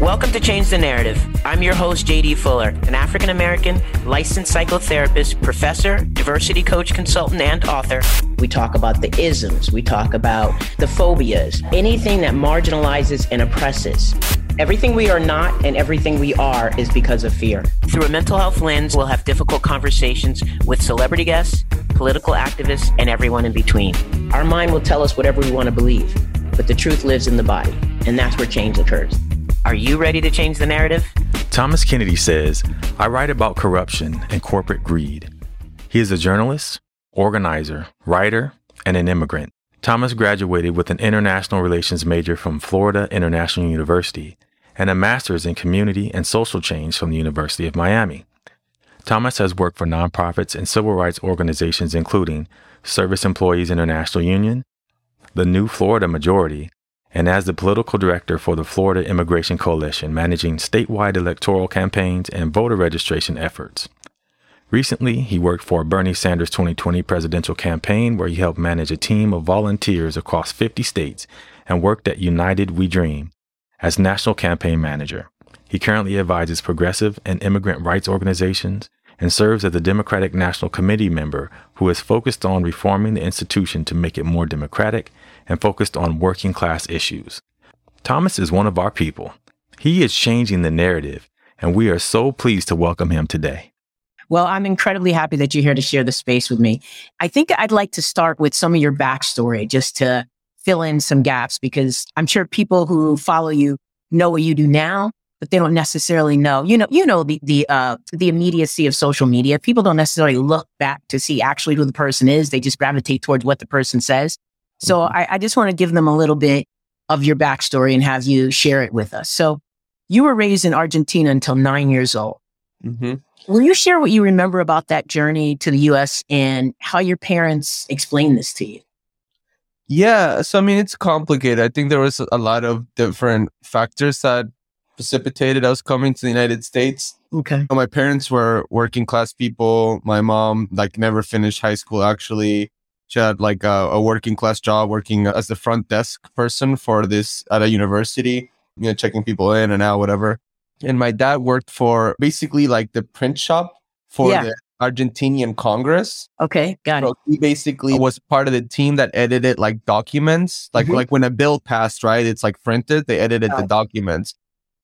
Welcome to Change the Narrative. I'm your host, JD Fuller, an African-American, licensed psychotherapist, professor, diversity coach, consultant, and author. We talk about the isms. We talk about the phobias, anything that marginalizes and oppresses. Everything we are not and everything we are is because of fear. Through a mental health lens, we'll have difficult conversations with celebrity guests, political activists, and everyone in between. Our mind will tell us whatever we want to believe, but the truth lives in the body, and that's where change occurs. Are you ready to change the narrative? Thomas Kennedy says, "I write about corruption and corporate greed." He is a journalist, organizer, writer, and an immigrant. Thomas graduated with an international relations major from Florida International University and a master's in community and social change from the University of Miami. Thomas has worked for nonprofits and civil rights organizations, including Service Employees International Union, the New Florida Majority, and as the political director for the Florida Immigration Coalition, managing statewide electoral campaigns and voter registration efforts. Recently, he worked for Bernie Sanders' 2020 presidential campaign, where he helped manage a team of volunteers across 50 states and worked at United We Dream as national campaign manager. He currently advises progressive and immigrant rights organizations and serves as the Democratic National Committee member who is focused on reforming the institution to make it more democratic and focused on working class issues. Thomas is one of our people. He is changing the narrative, and we are so pleased to welcome him today. Well, I'm incredibly happy that you're here to share the space with me. I think I'd like to start with some of your backstory just to fill in some gaps, because I'm sure people who follow you know what you do now, but they don't necessarily know, the immediacy of social media. People don't necessarily look back to see actually who the person is. They just gravitate towards what the person says. So I just want to give them a little bit of your backstory and have you share it with us. So you were raised in Argentina until 9 years old. Mm-hmm. Will you share what you remember about that journey to the U.S. and how your parents explained this to you? Yeah. So, I mean, it's complicated. I think there was a lot of different factors that precipitated us coming to the United States. Okay. So my parents were working class people. My mom, never finished high school, actually. She had a working class job working as the front desk person at a university, checking people in and out, whatever. And my dad worked for basically the print shop for the Argentinian Congress. Okay, got it. So he basically was part of the team that edited documents. Like when a bill passed, right? It's printed, they edited the documents.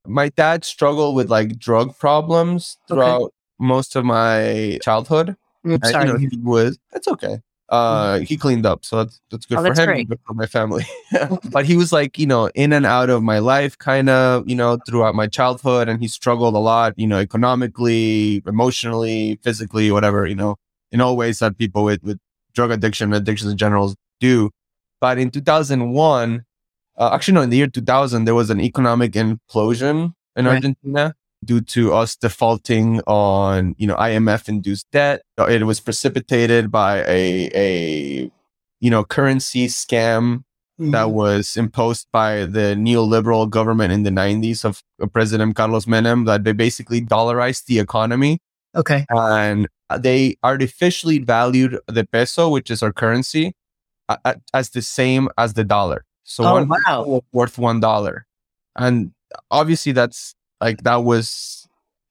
My dad struggled with drug problems throughout most of my childhood. Sorry. That's okay. He cleaned up, so that's good for him, great. Good for my family. But he was in and out of my life throughout my childhood, and he struggled a lot, economically, emotionally, physically, whatever, in all ways that people with drug addictions in general do. But in 2001, in the year 2000, there was an economic implosion in Argentina due to us defaulting on, IMF-induced debt. It was precipitated by a currency scam that was imposed by the neoliberal government in the 90s of President Carlos Menem, that they basically dollarized the economy. Okay. And they artificially valued the peso, which is our currency, as the same as the dollar. So worth $1. And obviously that's that was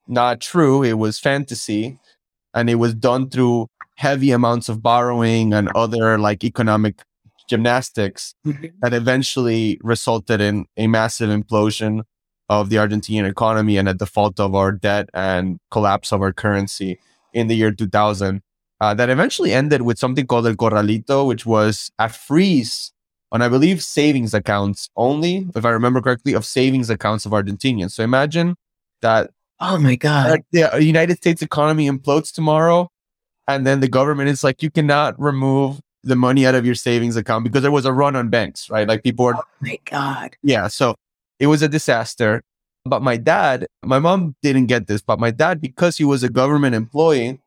not true. It was fantasy, and it was done through heavy amounts of borrowing and other economic gymnastics that eventually resulted in a massive implosion of the Argentinian economy and a default of our debt and collapse of our currency in the year 2000. That eventually ended with something called El Corralito, which was a freeze on, I believe, savings accounts only, if I remember correctly, of savings accounts of Argentinians. So imagine that. Oh my God. The United States economy implodes tomorrow, and then the government is you cannot remove the money out of your savings account, because there was a run on banks, right? People were. Oh my God. Yeah. So it was a disaster. But my mom didn't get this, but my dad, because he was a government employee,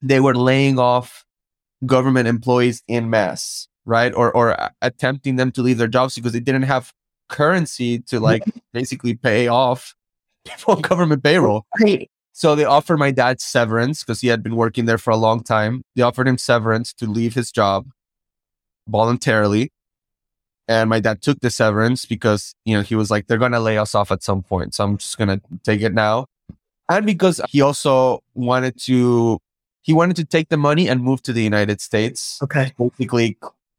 they were laying off government employees en masse. Right? Or attempting them to leave their jobs because they didn't have currency to basically pay off people on government payroll. Right. So they offered my dad severance because he had been working there for a long time. They offered him severance to leave his job voluntarily. And my dad took the severance because, you know, he was like, they're going to lay us off at some point. So I'm just going to take it now. And because he also wanted to take the money and move to the United States. Okay. Basically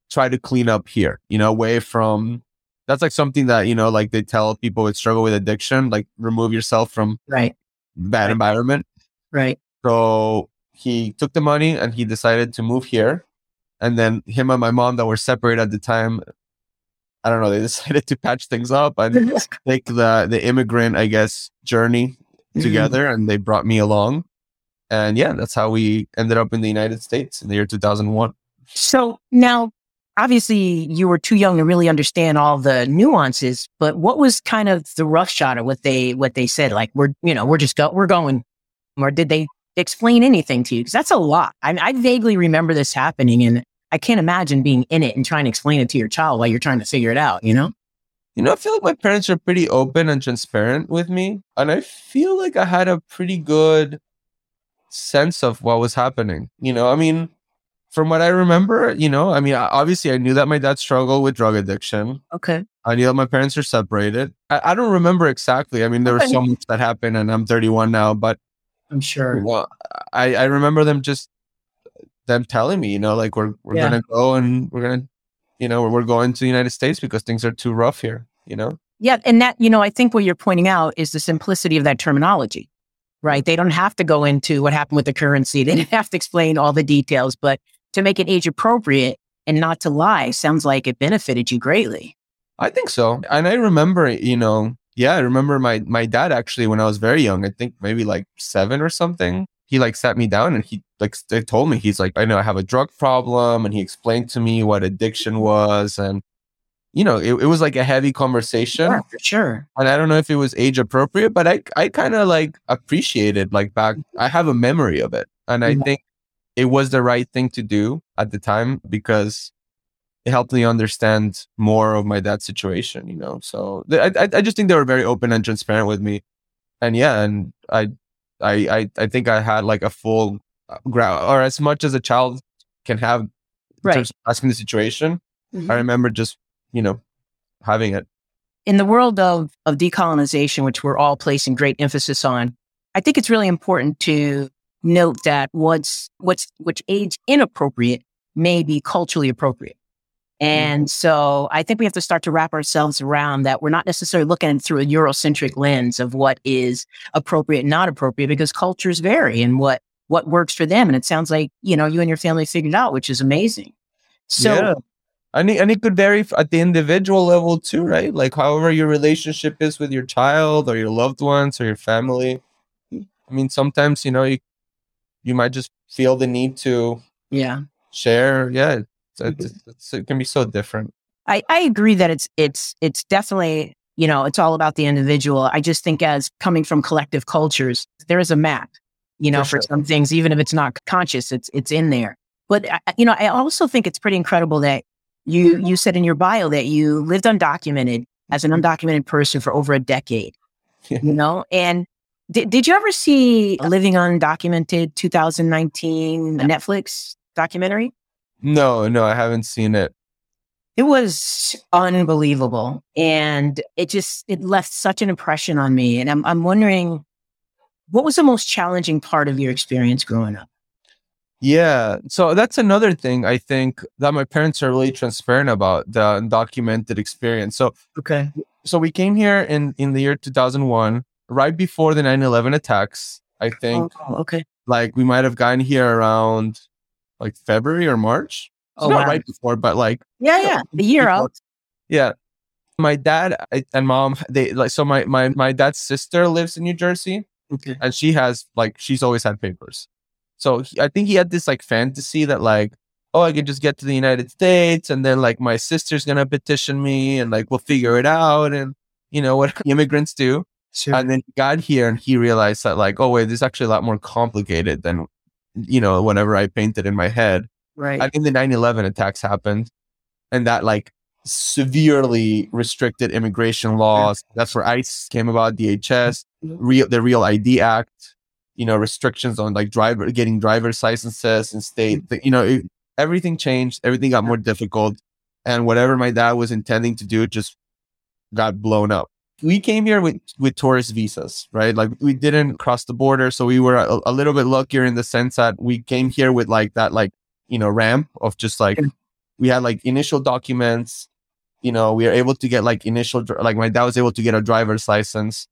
try to clean up here, you know, away from, that's like something that, you know, like they tell people who struggle with addiction, like remove yourself from bad environment. Right. So he took the money and he decided to move here. And then him and my mom that were separate at the time, I don't know, they decided to patch things up and take the immigrant, I guess, journey together. Mm-hmm. And they brought me along. And yeah, that's how we ended up in the United States in the year 2001. So now, obviously, you were too young to really understand all the nuances, but what was kind of the rough shot of what they said? Like, we're going, or did they explain anything to you? Because that's a lot. I vaguely remember this happening, and I can't imagine being in it and trying to explain it to your child while you're trying to figure it out, you know? You know, I feel like my parents are pretty open and transparent with me. And I feel like I had a pretty good sense of what was happening. You know, I mean, from what I remember, you know, I mean, obviously I knew that my dad struggled with drug addiction. Okay. I knew that my parents are separated. I don't remember exactly. I mean, there was so much that happened, and I'm 31 now, but I'm sure. Well, I remember them telling me, you know, like we're going to go and we're going to, you know, we're going to the United States because things are too rough here, you know? Yeah. And that, you know, I think what you're pointing out is the simplicity of that terminology, right? They don't have to go into what happened with the currency. They didn't have to explain all the details, but to make it age appropriate and not to lie sounds like it benefited you greatly. I think so. And I remember, you know, yeah, I remember my dad actually when I was very young, I think maybe like 7 or something. He like sat me down and he like told me, he's like, I know I have a drug problem. And he explained to me what addiction was. And, you know, it was like a heavy conversation. Yeah, for sure. And I don't know if it was age appropriate, but I kind of like appreciated like back. I have a memory of it. And I think it was the right thing to do at the time because it helped me understand more of my dad's situation, you know? So I just think they were very open and transparent with me. And yeah, and I think I had like a full ground or as much as a child can have in terms of asking the situation. Mm-hmm. I remember just, you know, having it. In the world of decolonization, which we're all placing great emphasis on, I think it's really important to note that what's age inappropriate may be culturally appropriate. And so I think we have to start to wrap ourselves around that. We're not necessarily looking through a Eurocentric lens of what is appropriate and not appropriate because cultures vary and what works for them. And it sounds like, you know, you and your family figured out, which is amazing. So, yeah. And it could vary at the individual level too, right? Like however your relationship is with your child or your loved ones or your family. I mean, sometimes, you know, you might just feel the need to share. Yeah. It can be so different. I agree that it's definitely, you know, it's all about the individual. I just think as coming from collective cultures, there is a map, you know, for some things, even if it's not conscious, it's in there. But, you know, I also think it's pretty incredible that you said in your bio that you lived undocumented as an undocumented person for over a decade, you know, and did you ever see Living Undocumented 2019 Netflix documentary? No, I haven't seen it. It was unbelievable. And it left such an impression on me. And I'm wondering, what was the most challenging part of your experience growing up? Yeah. So that's another thing I think that my parents are really transparent about, the undocumented experience. So, okay. So we came here in the year 2001, right before the 9/11 attacks, I think. Oh, okay. Like we might have gotten here around like February or March. Oh, not right before, but like the year out. Yeah, my dad and mom. They like so. My dad's sister lives in New Jersey, okay, and she has like she's always had papers. So I think he had this like fantasy that like, oh, I could just get to the United States, and then like my sister's gonna petition me, and like we'll figure it out, and you know what immigrants do. Sure. And then he got here, and he realized that like, oh wait, this is actually a lot more complicated than, you know, whatever I painted in my head. Right. I think the 9/11 attacks happened and that like severely restricted immigration laws. Right. That's where ICE came about, DHS, the Real ID Act, you know, restrictions on like getting driver's licenses in state, you know, everything changed. Everything got more difficult. And whatever my dad was intending to do just got blown up. We came here with tourist visas, right? Like we didn't cross the border. So we were a little bit luckier in the sense that we came here with like that, like, you know, ramp of just like, we had like initial documents, you know, we were able to get like initial, like my dad was able to get a driver's license.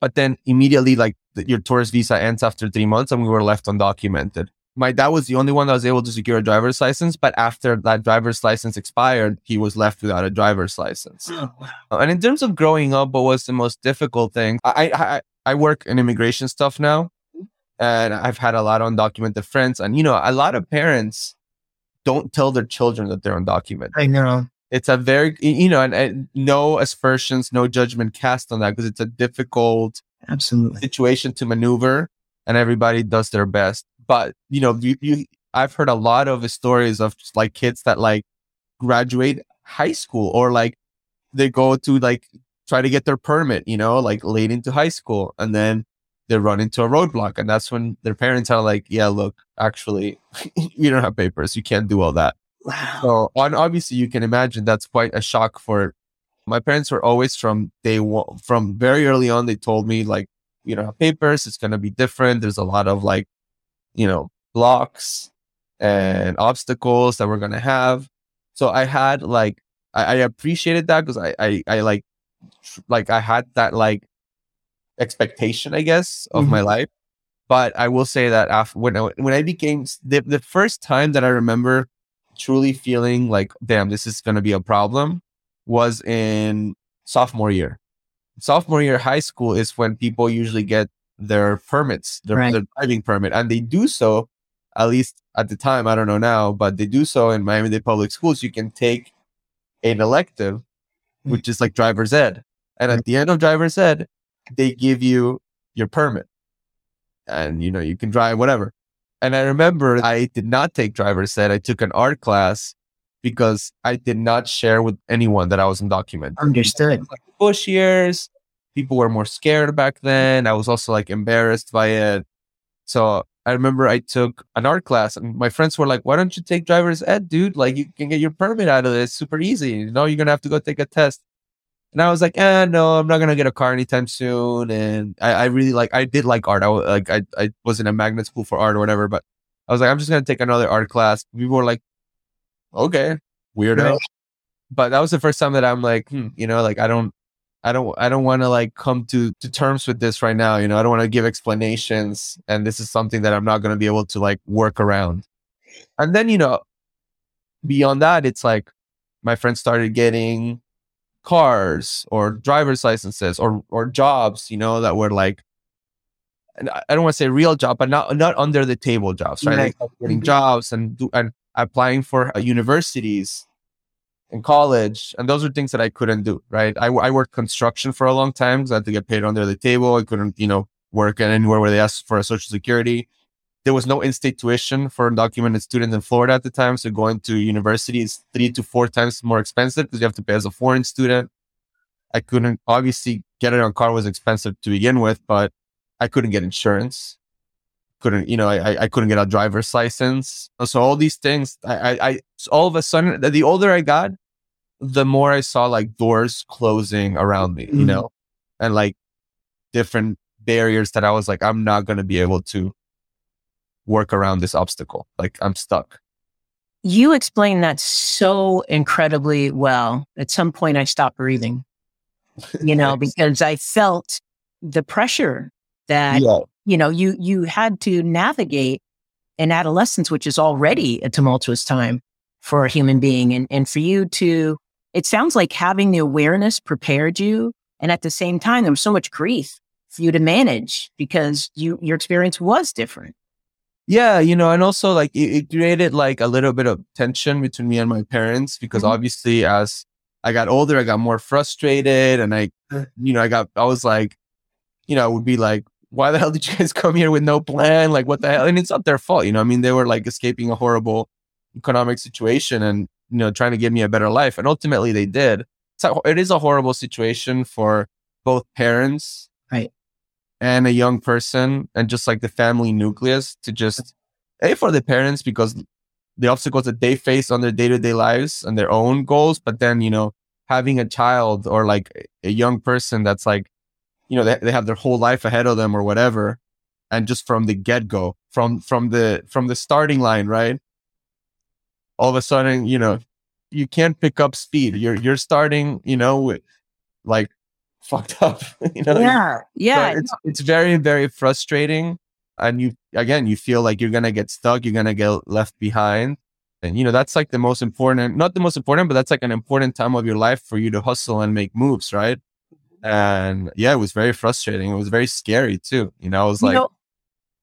But then immediately like your tourist visa ends after 3 months and we were left undocumented. My dad was the only one that was able to secure a driver's license, but after that driver's license expired, he was left without a driver's license. Oh, wow. And in terms of growing up, what was the most difficult thing? I work in immigration stuff now, and I've had a lot of undocumented friends. And, you know, a lot of parents don't tell their children that they're undocumented. I know. It's a very, you know, and no aspersions, no judgment cast on that because it's a difficult situation to maneuver and everybody does their best. But, you know, I've heard a lot of stories of just like kids that like graduate high school or like they go to like try to get their permit, you know, like late into high school and then they run into a roadblock. And that's when their parents are like, yeah, look, actually, you don't have papers. You can't do all that. Wow. So obviously you can imagine that's quite a shock for my parents were always from day one, from very early on. They told me like, you don't have papers. It's going to be different. There's a lot of like, you know, blocks and obstacles that we're going to have. So I had like, I appreciated that because I like I had that like expectation, I guess, of my life. But I will say that after, when I became the first time that I remember truly feeling like, damn, this is going to be a problem was in sophomore year. Sophomore year high school is when people usually get their permits, their driving permit. And they do so, at least at the time, I don't know now, but they do so in Miami-Dade Public Schools. You can take an elective, which is like driver's ed. And at the end of driver's ed, they give you your permit and, you know, you can drive whatever. And I remember I did not take driver's ed. I took an art class because I did not share with anyone that I was undocumented. Understood. Like Bush years. People were more scared back then. I was also like embarrassed by it. So I remember I took an art class and my friends were like, why don't you take driver's ed, dude? Like you can get your permit out of this super easy. You know, you're going to have to go take a test. And I was like, no, I'm not going to get a car anytime soon. And I really like, I did like art. I was in a magnet school for art or whatever, but I was like, I'm just going to take another art class. We were like, okay, weirdo. Right. But that was the first time that I'm like, you know, like I don't want to like come to terms with this right now. You know, I don't want to give explanations. And this is something that I'm not going to be able to like work around. And then, you know, beyond that, it's like my friends started getting cars or driver's licenses or jobs, you know, that were like, and I don't want to say real job, but not under the table jobs, right? Right. Like getting jobs and applying for universities in college. And those are things that I couldn't do, right? I worked construction for a long time because I had to get paid under the table. I couldn't, you know, work anywhere where they asked for a social security. There was no in-state tuition for undocumented students in Florida at the time. So going to university is 3 to 4 times more expensive because you have to pay as a foreign student. I couldn't, obviously getting a car was expensive to begin with, but I couldn't get insurance. I couldn't get a driver's license. So all these things, I all of a sudden, the older I got, the more I saw like doors closing around me, you know, and like different barriers that I was like, I'm not going to be able to work around this obstacle. Like I'm stuck. You explained that so incredibly well. At some point I stopped breathing, you know, because I felt the pressure that, you know, you had to navigate in adolescence, which is already a tumultuous time for a human being. And for you to, it sounds like having the awareness prepared you. And at the same time, there was so much grief for you to manage because your experience was different. Yeah, you know, and also like it created like a little bit of tension between me and my parents because obviously as I got older, I got more frustrated and I was like, you know, I would be like, why the hell did you guys come here with no plan? Like, what the hell? And it's not their fault. You know, I mean, they were like escaping a horrible economic situation and, you know, trying to give me a better life. And ultimately they did. So it is a horrible situation for both parents and a young person and just like the family nucleus to just, A, for the parents, because the obstacles that they face on their day-to-day lives and their own goals. But then, you know, having a child or like a young person that's like, you know, they have their whole life ahead of them or whatever. And just from the get-go, from the starting line, right? All of a sudden, you know, you can't pick up speed. You're starting, you know, with like fucked up. You know? Yeah, yeah. So it's very, very frustrating. And you feel like you're going to get stuck. You're going to get left behind. And, you know, that's like the most important, not the most important, but that's like an important time of your life for you to hustle and make moves, right? And yeah, it was very frustrating. It was very scary too. You know, I was like...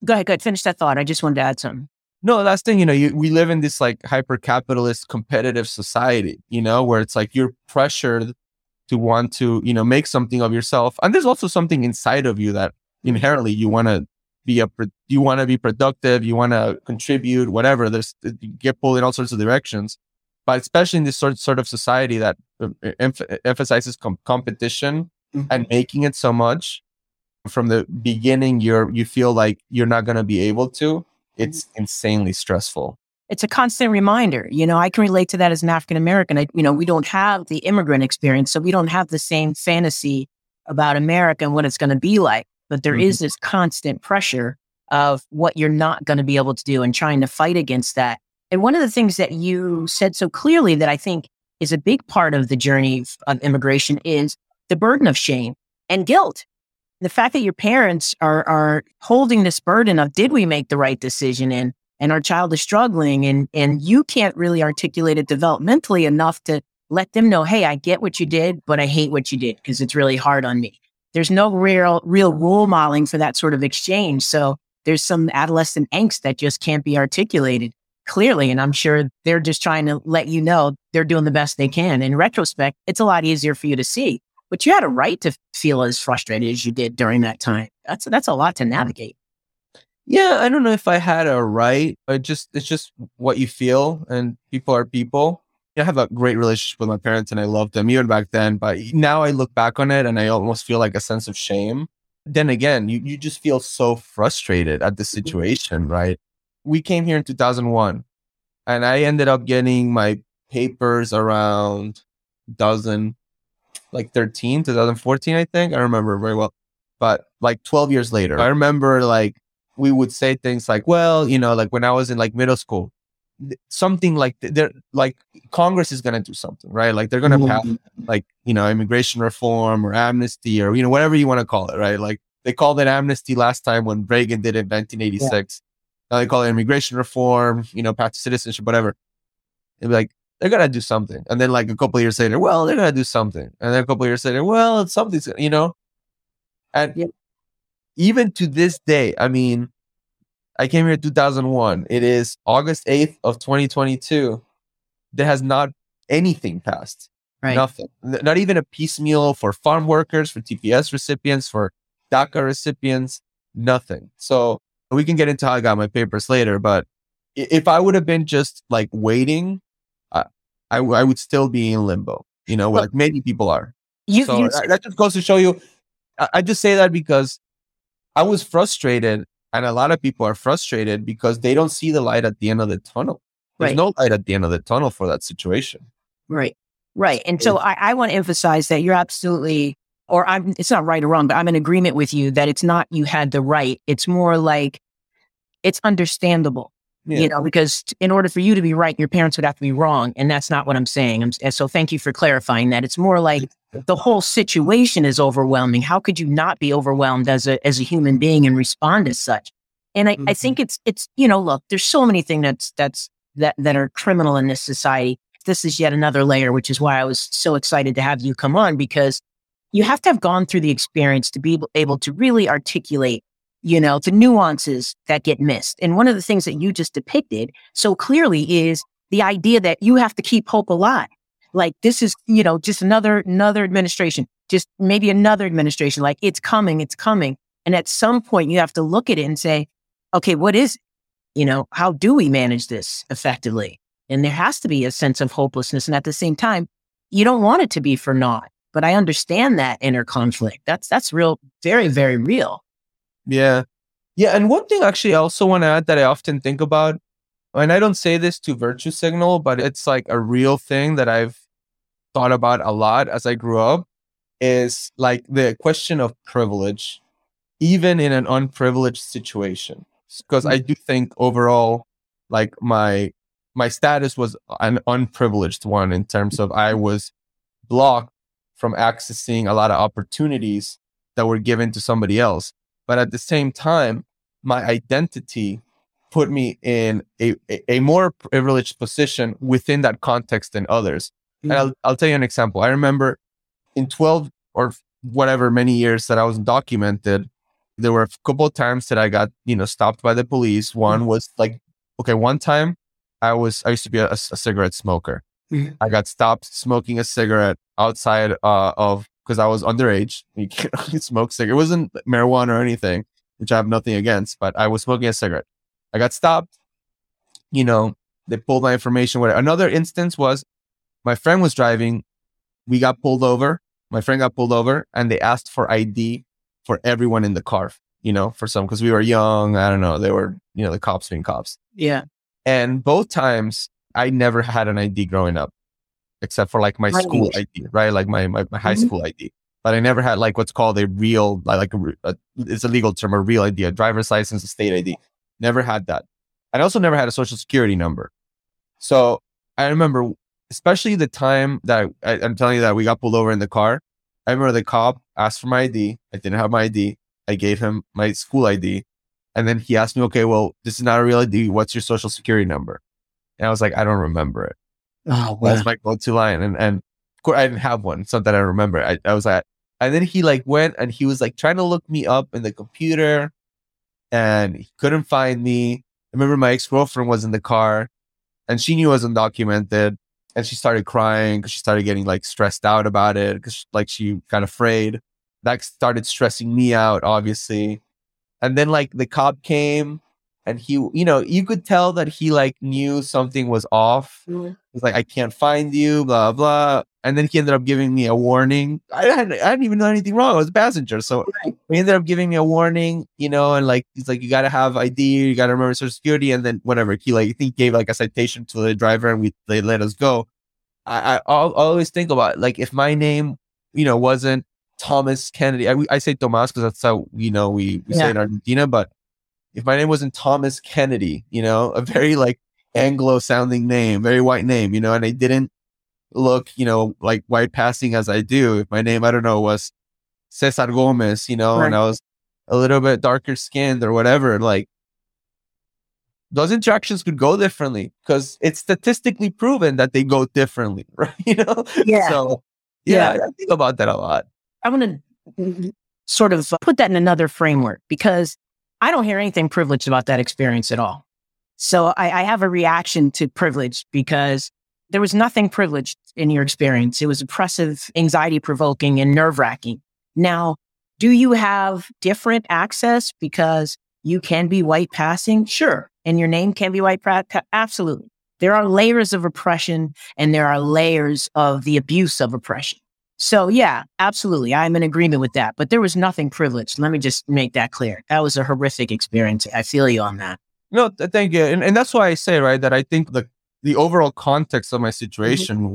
Go ahead, finish that thought. I just wanted to add something. No, last thing, you know, we live in this like hyper-capitalist competitive society, you know, where it's like you're pressured to want to, you know, make something of yourself. And there's also something inside of you that inherently you want to be productive, you want to contribute, whatever. You get pulled in all sorts of directions, but especially in this sort of society that emphasizes competition and making it so much from the beginning, you feel like you're not going to be able to. It's insanely stressful. It's a constant reminder. You know, I can relate to that as an African American. You know, we don't have the immigrant experience, so we don't have the same fantasy about America and what it's going to be like. But there is this constant pressure of what you're not going to be able to do and trying to fight against that. And one of the things that you said so clearly that I think is a big part of the journey of immigration is the burden of shame and guilt. The fact that your parents are holding this burden of, did we make the right decision? And our child is struggling and you can't really articulate it developmentally enough to let them know, hey, I get what you did, but I hate what you did because it's really hard on me. There's no real role modeling for that sort of exchange. So there's some adolescent angst that just can't be articulated clearly. And I'm sure they're just trying to let you know they're doing the best they can. In retrospect, it's a lot easier for you to see. But you had a right to feel as frustrated as you did during that time. That's a lot to navigate. Yeah, I don't know if I had a right. It's just what you feel, and people are people. I have a great relationship with my parents and I loved them even back then. But now I look back on it and I almost feel like a sense of shame. Then again, you just feel so frustrated at the situation, right? We came here in 2001 and I ended up getting my papers around 2014, I think. I remember very well. But like 12 years later, I remember like we would say things like, well, you know, like when I was in like middle school, something like they're like Congress is going to do something, right? Like they're going to pass like, you know, immigration reform or amnesty or, you know, whatever you want to call it, right? Like they called it amnesty last time when Reagan did it in 1986. Yeah. Now they call it immigration reform, you know, path to citizenship, whatever. It'd be like, they're going to do something. And then like a couple of years later, well, they're going to do something. And then a couple of years later, well, something's, you know, and even to this day, I mean, I came here in 2001. It is August 8th of 2022. There has not anything passed. Right. Nothing. Not even a piecemeal for farm workers, for TPS recipients, for DACA recipients. Nothing. So we can get into how I got my papers later. But if I would have been just like waiting, I would still be in limbo. You know, like many people are. That just goes to show you. I just say that because I was frustrated. And a lot of people are frustrated because they don't see the light at the end of the tunnel. There's no light at the end of the tunnel for that situation. Right. And so I want to emphasize that you're absolutely, it's not right or wrong, but I'm in agreement with you that it's not you had the right. It's more like it's understandable, you know, because in order for you to be right, your parents would have to be wrong. And that's not what I'm saying. So thank you for clarifying that. It's more like the whole situation is overwhelming. How could you not be overwhelmed as a human being and respond as such? And I think it's you know, look, there's so many things that are criminal in this society. This is yet another layer, which is why I was so excited to have you come on, because you have to have gone through the experience to be able to really articulate, you know, the nuances that get missed. And one of the things that you just depicted so clearly is the idea that you have to keep hope alive. Like this is, you know, just another administration, just maybe another administration, like it's coming. And at some point you have to look at it and say, okay, what is it? You know, how do we manage this effectively? And there has to be a sense of hopelessness. And at the same time, you don't want it to be for naught, but I understand that inner conflict. That's real, very, very real. Yeah. And one thing actually I also want to add that I often think about and I don't say this to virtue signal, but it's like a real thing that I've thought about a lot as I grew up, is like the question of privilege, even in an unprivileged situation. Because I do think overall, like my status was an unprivileged one in terms of I was blocked from accessing a lot of opportunities that were given to somebody else. But at the same time, my identity put me in a more privileged position within that context than others. Mm-hmm. And I'll tell you an example. I remember in 12 or whatever many years that I was undocumented, there were a couple of times that I got, stopped by the police. One was like, okay, one time I used to be a cigarette smoker. Mm-hmm. I got stopped smoking a cigarette outside because I was underage. You can't really smoke cigarette. It wasn't marijuana or anything, which I have nothing against, but I was smoking a cigarette. I got stopped. They pulled my information. Whatever. Another instance was my friend was driving. We got pulled over. My friend got pulled over and they asked for ID for everyone in the car, because we were young. I don't know. They were, the cops being cops. Yeah. And both times I never had an ID growing up, except for like my school ID, right? Like my high mm-hmm. school ID. But I never had like what's called a real, it's a legal term, a real ID, a driver's license, a state ID. Never had that. I also never had a social security number. So I remember, especially the time that I'm telling you that we got pulled over in the car. I remember the cop asked for my ID. I didn't have my ID. I gave him my school ID. And then he asked me, okay, well, this is not a real ID. What's your social security number? And I was like, I don't remember it. Oh, wow. That's my go-to line. And of course I didn't have one. So that I remember. I was like, and then he like went and he was like trying to look me up in the computer and he couldn't find me. I remember my ex-girlfriend was in the car and she knew I was undocumented and she started crying because she started getting like stressed out about it because like she got afraid. That started stressing me out, obviously. And then like the cop came and he, you could tell that he like knew something was off. Mm-hmm. He was like, I can't find you, blah, blah. And then he ended up giving me a warning. I didn't even know anything wrong. I was a passenger. So he ended up giving me a warning, and like, he's like, you got to have ID. You got to remember social security. And then whatever. He like, I think gave like a citation to the driver and they let us go. I'll always think about like, if my name, wasn't Thomas Kennedy. I say Tomas because that's how we say in Argentina. But if my name wasn't Thomas Kennedy, a very like Anglo-sounding name, very white name, and I didn't look, like white-passing as I do. If my name, I don't know, was Cesar Gomez, right. And I was a little bit darker skinned or whatever. Like those interactions could go differently because it's statistically proven that they go differently, right? Yeah. So yeah, I think about that a lot. I want to sort of put that in another framework because I don't hear anything privileged about that experience at all. So I have a reaction to privilege because there was nothing privileged in your experience. It was oppressive, anxiety-provoking, and nerve-wracking. Now, do you have different access because you can be white-passing? Sure. And your name can be white-passing? Absolutely. There are layers of oppression and there are layers of the abuse of oppression. So yeah, absolutely. I'm in agreement with that, but there was nothing privileged. Let me just make that clear. That was a horrific experience. I feel you on that. No, thank you. And that's why I say, right, that I think the overall context of my situation mm-hmm.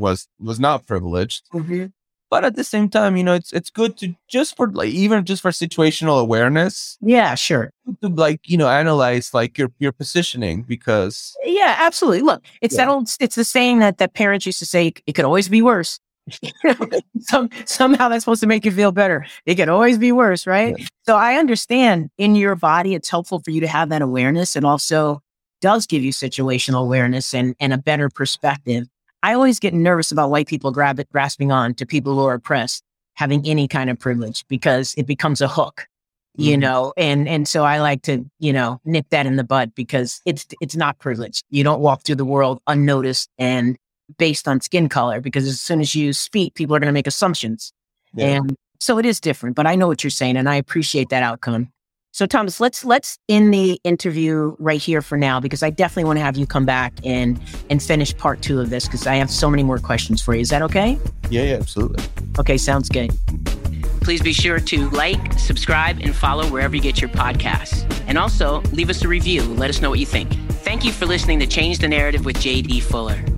was not privileged, mm-hmm. but at the same time, it's good to just for like, even just for situational awareness. Yeah, sure. To like, analyze like your positioning because. Yeah, absolutely. Look, it's the saying that parents used to say, it could always be worse. Somehow that's supposed to make you feel better. It could always be worse, right? Yeah. So I understand in your body, it's helpful for you to have that awareness. It also does give you situational awareness and a better perspective. I always get nervous about white people grasping on to people who are oppressed, having any kind of privilege because it becomes a hook, mm-hmm. And so I like to, nip that in the bud because it's not privilege. You don't walk through the world unnoticed and based on skin color, because as soon as you speak, people are going to make assumptions. Yeah. And so it is different, but I know what you're saying and I appreciate that outcome. So Thomas, let's end the interview right here for now, because I definitely want to have you come back and finish part 2 of this because I have so many more questions for you. Is that okay? Yeah, absolutely. Okay, sounds good. Please be sure to like, subscribe, and follow wherever you get your podcasts. And also leave us a review. Let us know what you think. Thank you for listening to Change the Narrative with JD Fuller.